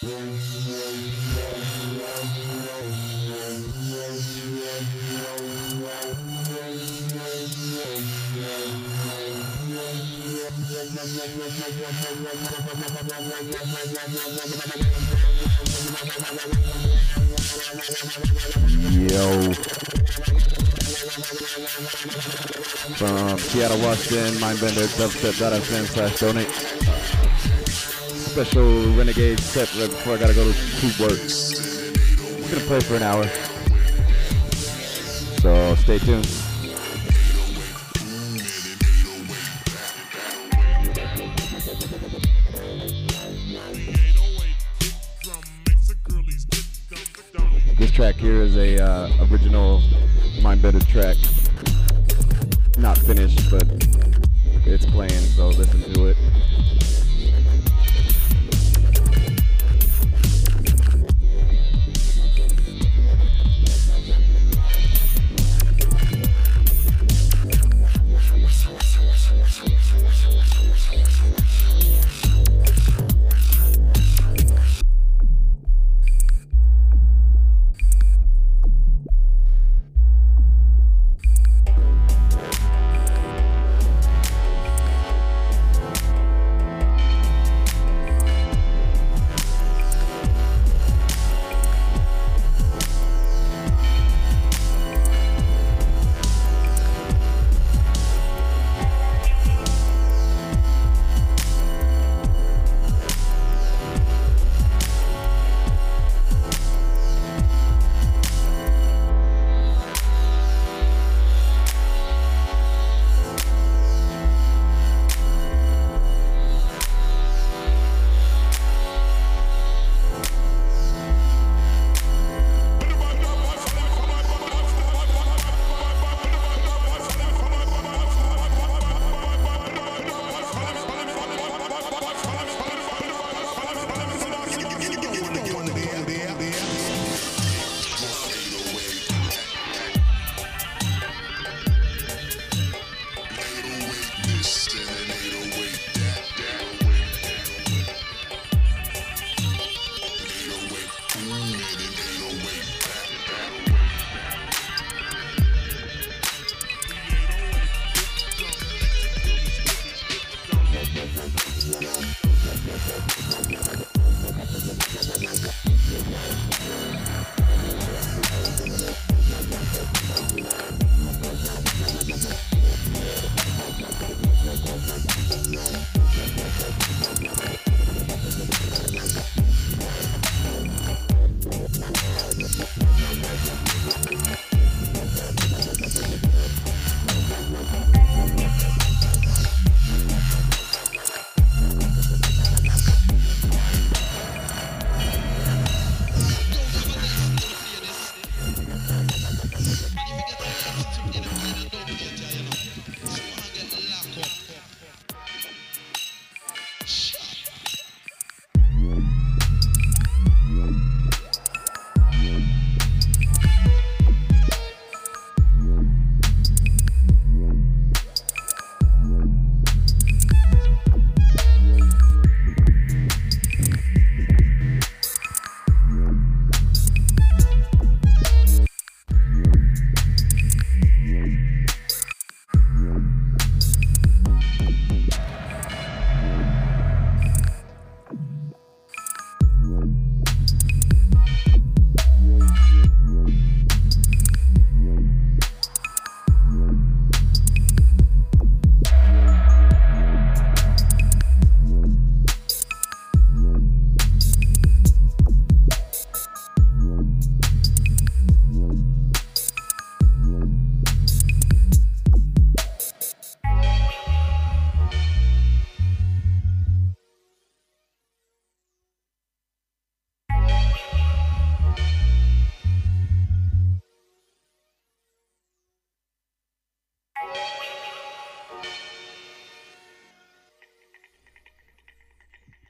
Yo. From Seattle, Washington, Mindbender, DUBSTEP.FM /donate. Special renegade set right before I gotta go to work. Just gonna play for an hour. So stay tuned. This track here is a original Mindbender track. Not finished, but it's playing, so listen to it.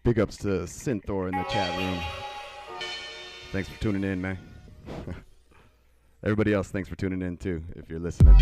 Big ups to Synthor in the chat room. Thanks for tuning in, man. Everybody else, thanks for tuning in too, if you're listening.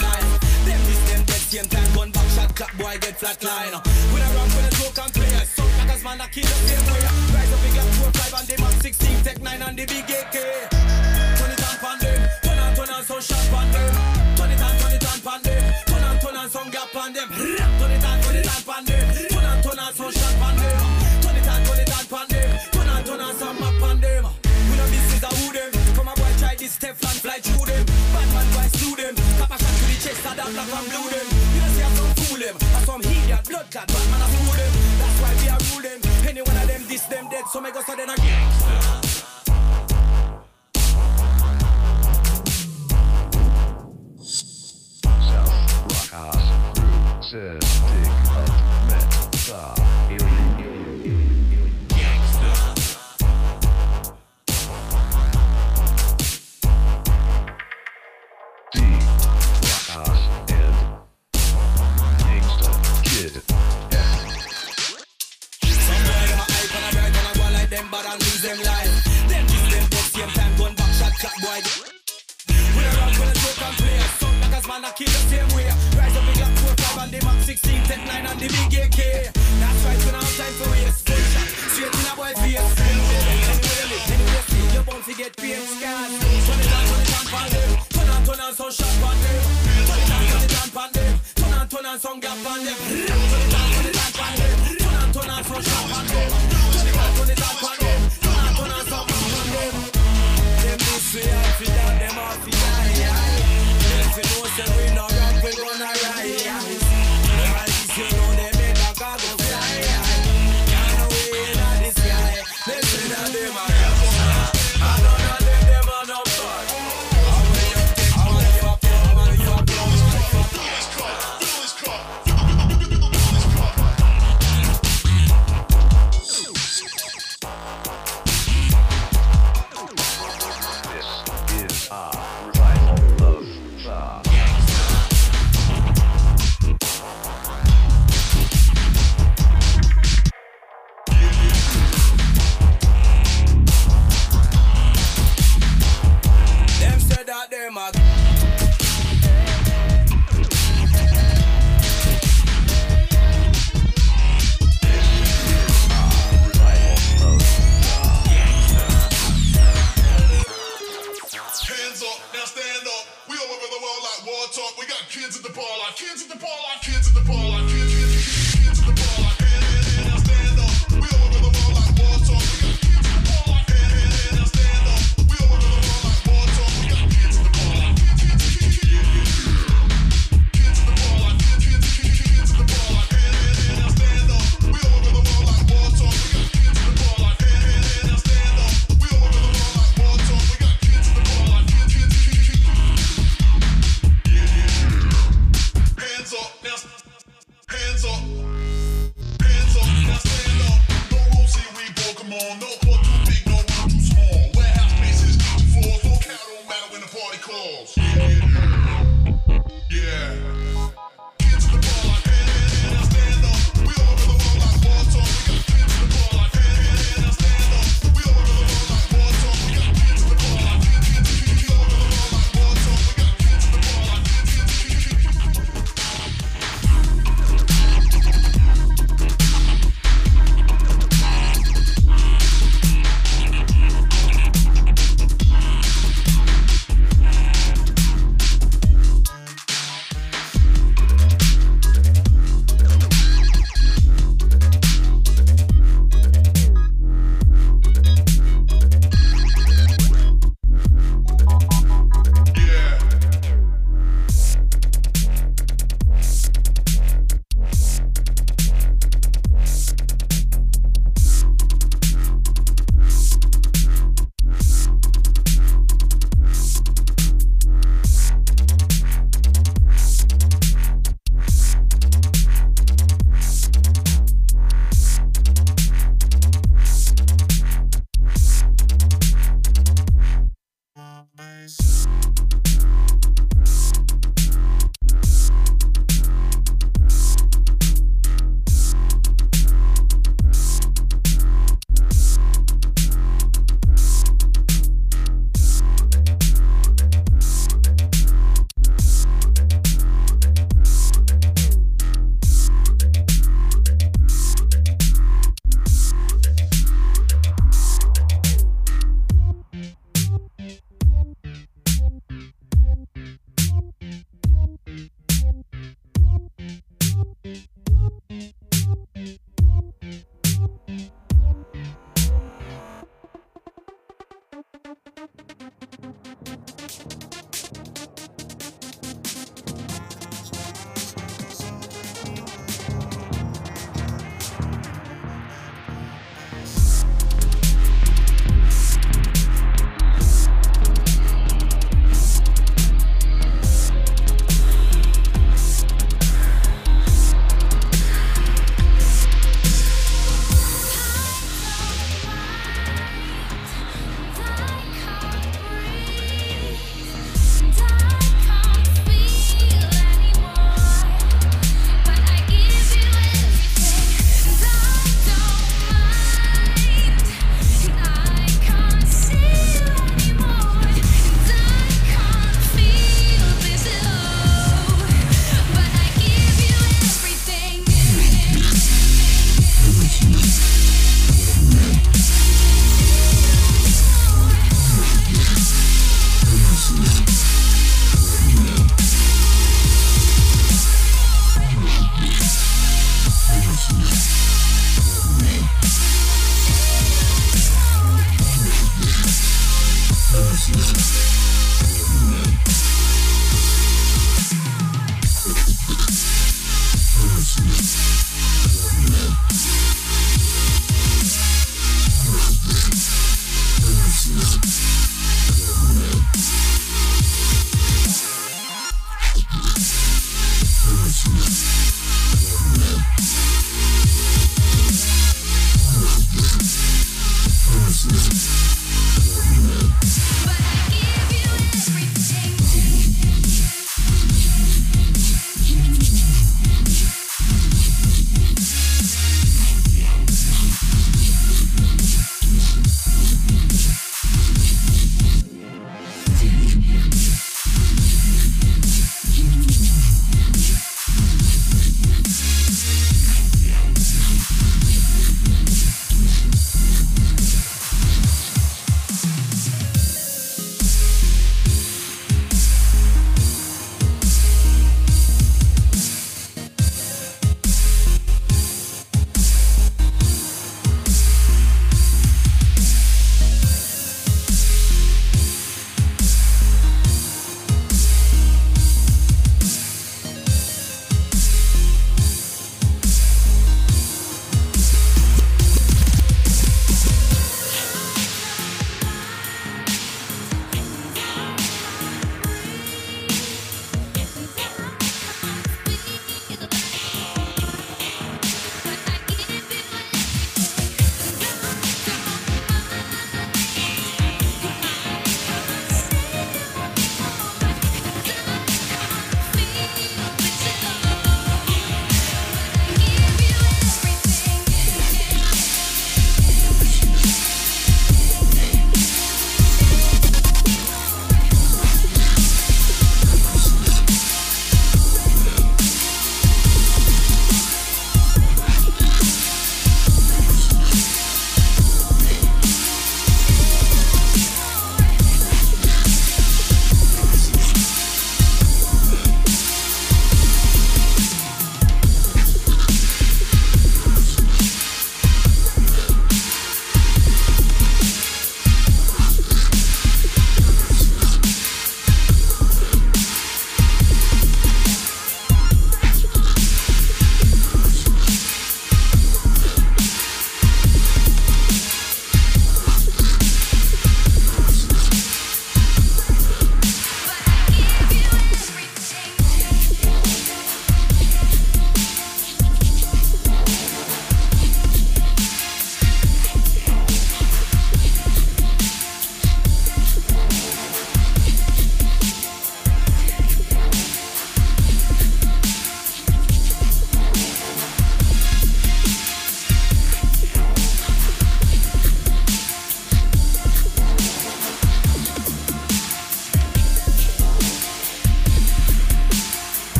line. Them this, them dead, same time, gun back shot, clap, boy, get flat line. When I run, when I joke and play, I suck like as man, I kill the same way. Rise up, big up, 4-5, and they mark 16, tech 9, and the big AK. Turn it on, pan them, turn on, some shot, pan them. Turn it on, pan them, turn on, some gap, pan them. Turn it on, pan them, turn on, some shot, pan them. Turn it on, pan them, turn on, some map, pan them. We know this is a who them. Come a boy, try this, Teflon, fly through them. Bad man, boy, slew them. Papa shot to the chest, I that black and blue them. You know see I some fool them, I some idiot, bloodclap, bad man, I fool them. That's why we are rule them. Any one of them, this, them dead, so make us sudden again. Says dig up meta gangsta. D Rockhouse and Gangsta Kid F. Somewhere in my hype and I ride and I go like them, but I lose them life. Them kiss them both same time, gun back shot, clap boy. When I run, when I joke and play, I suck like as man, I kill the same way. Rise up big like 4-5 and they mark 16, tech 9 and the big AK. That's right, we don't have time for waste. Full shot, straight in a boy face. Anyway, you're bound to get pain scars. Turn it on, pan them. Turn on, some shot, pan them. Turn it on, pan them. Turn on, some gap, pan them. Turn it on, pan them. Turn on, some shot, pan them. Turn it on, pan them. Turn on, some gap, pan them. Them do say I feel that, them I feel that. If you know, say we no rock, we gonna ride. All this you know, they make a car go fly. Can't wait in the sky. They say that they my people. I don't know them, they my number. This is our revival of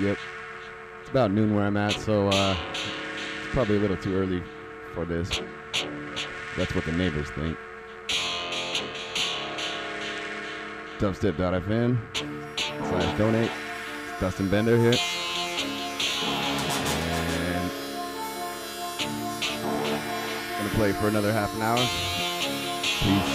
Yep. It's about noon where I'm at, so it's probably a little too early for this. That's what the neighbors think. DUBSTEP.FM/donate. It's Dustin Bender here. And I'm gonna play for another half an hour. Peace.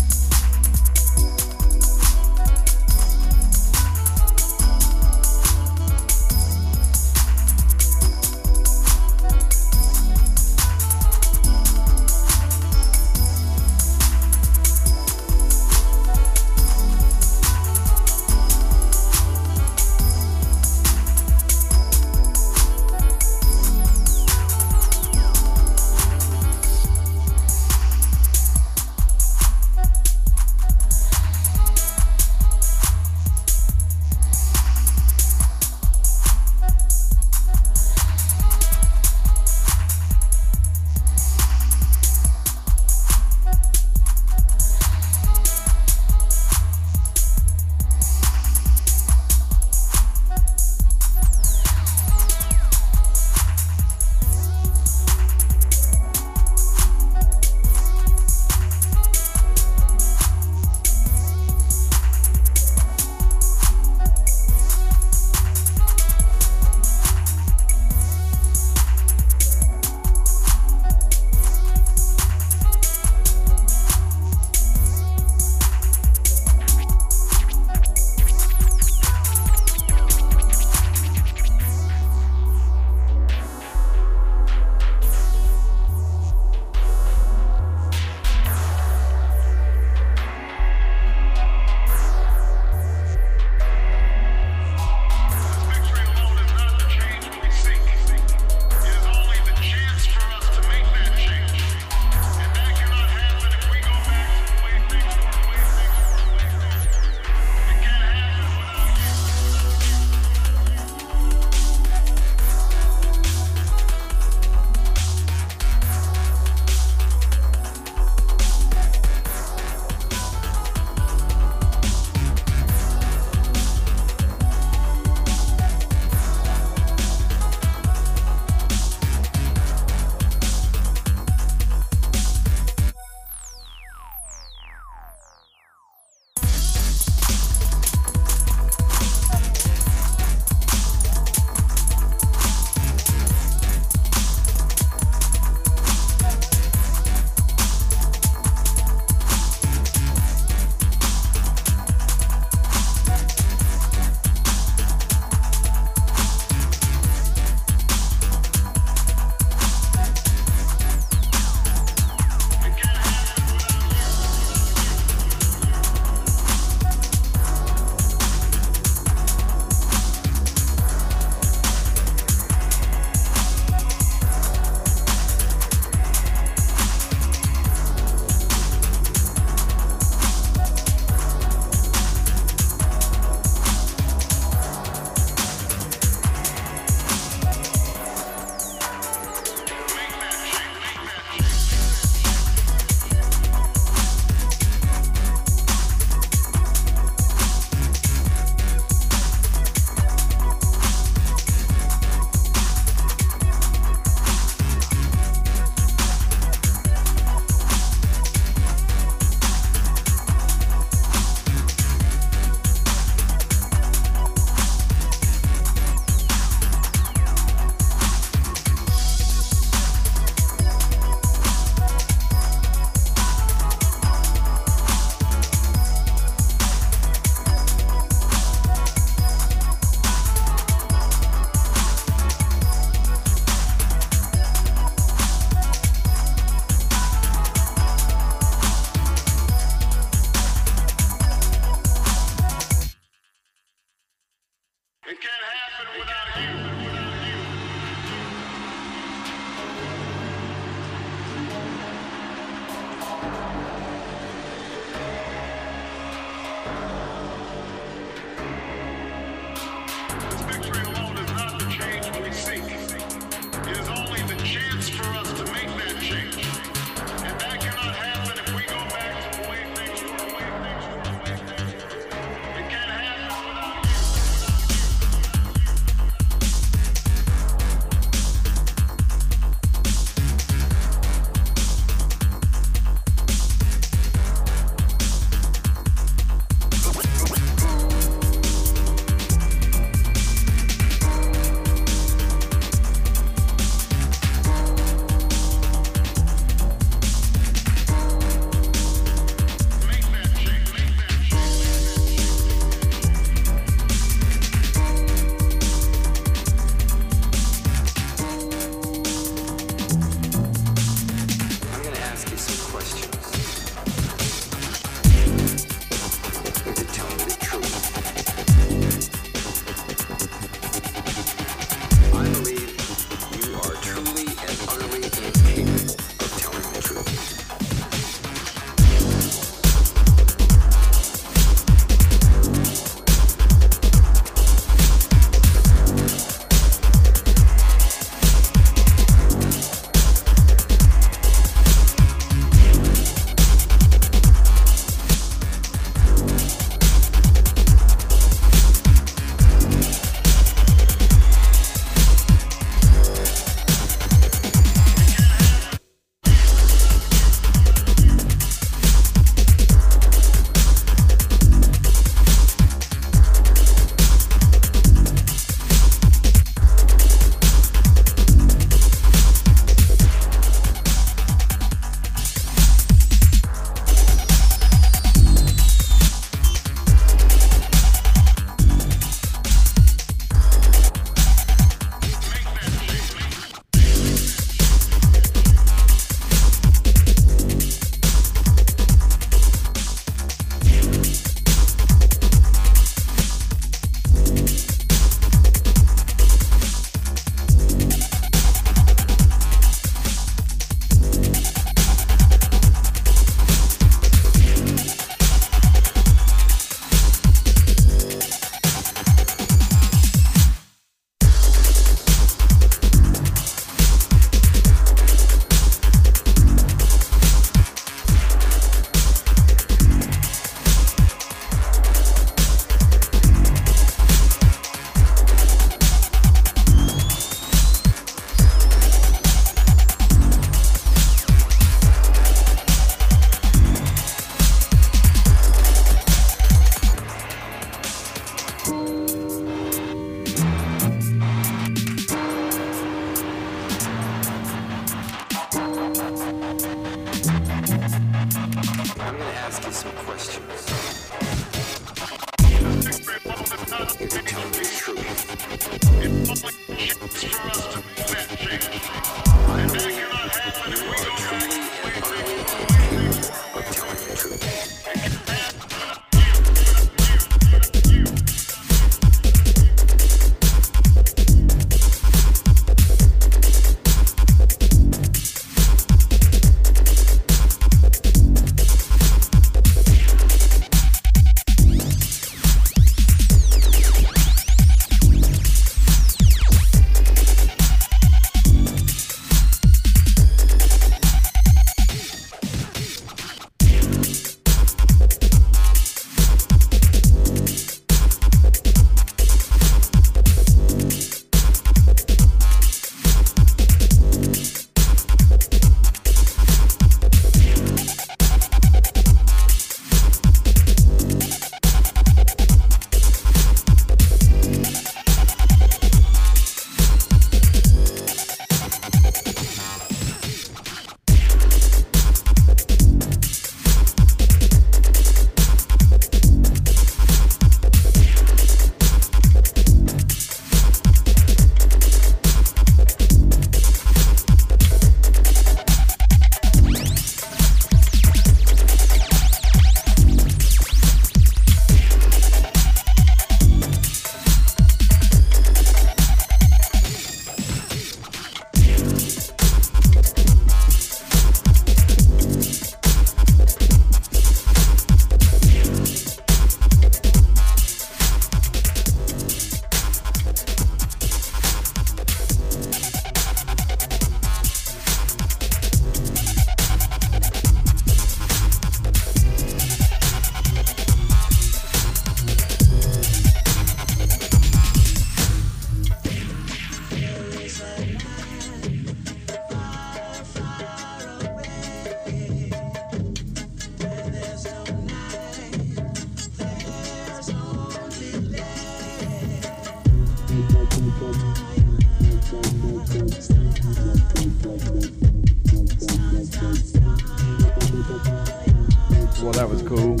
Well, that was cool.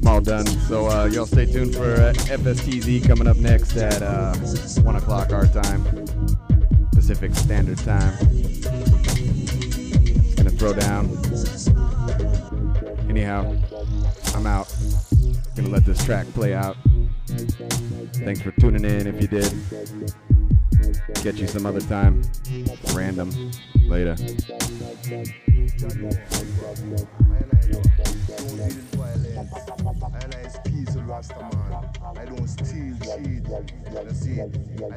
I'm all done. So y'all stay tuned for FSTZ coming up next at 1 o'clock our time, Pacific Standard Time. It's gonna throw down. Anyhow, I'm out. Gonna let this track play out. Thanks for tuning in if you did. Catch you some other time. Random. Later. I don't steal, cheat, you see, I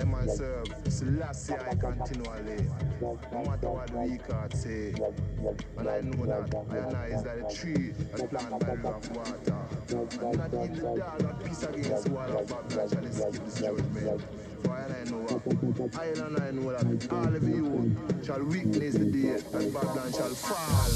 myself, Selassie, I continually, no matter what we can say, and I know that, I analyze that a tree is planted by river of water, and not in the dollar piece against the wall of Babylon shall escape this judgment, for I know that all of you shall witness the day that Babylon shall fall.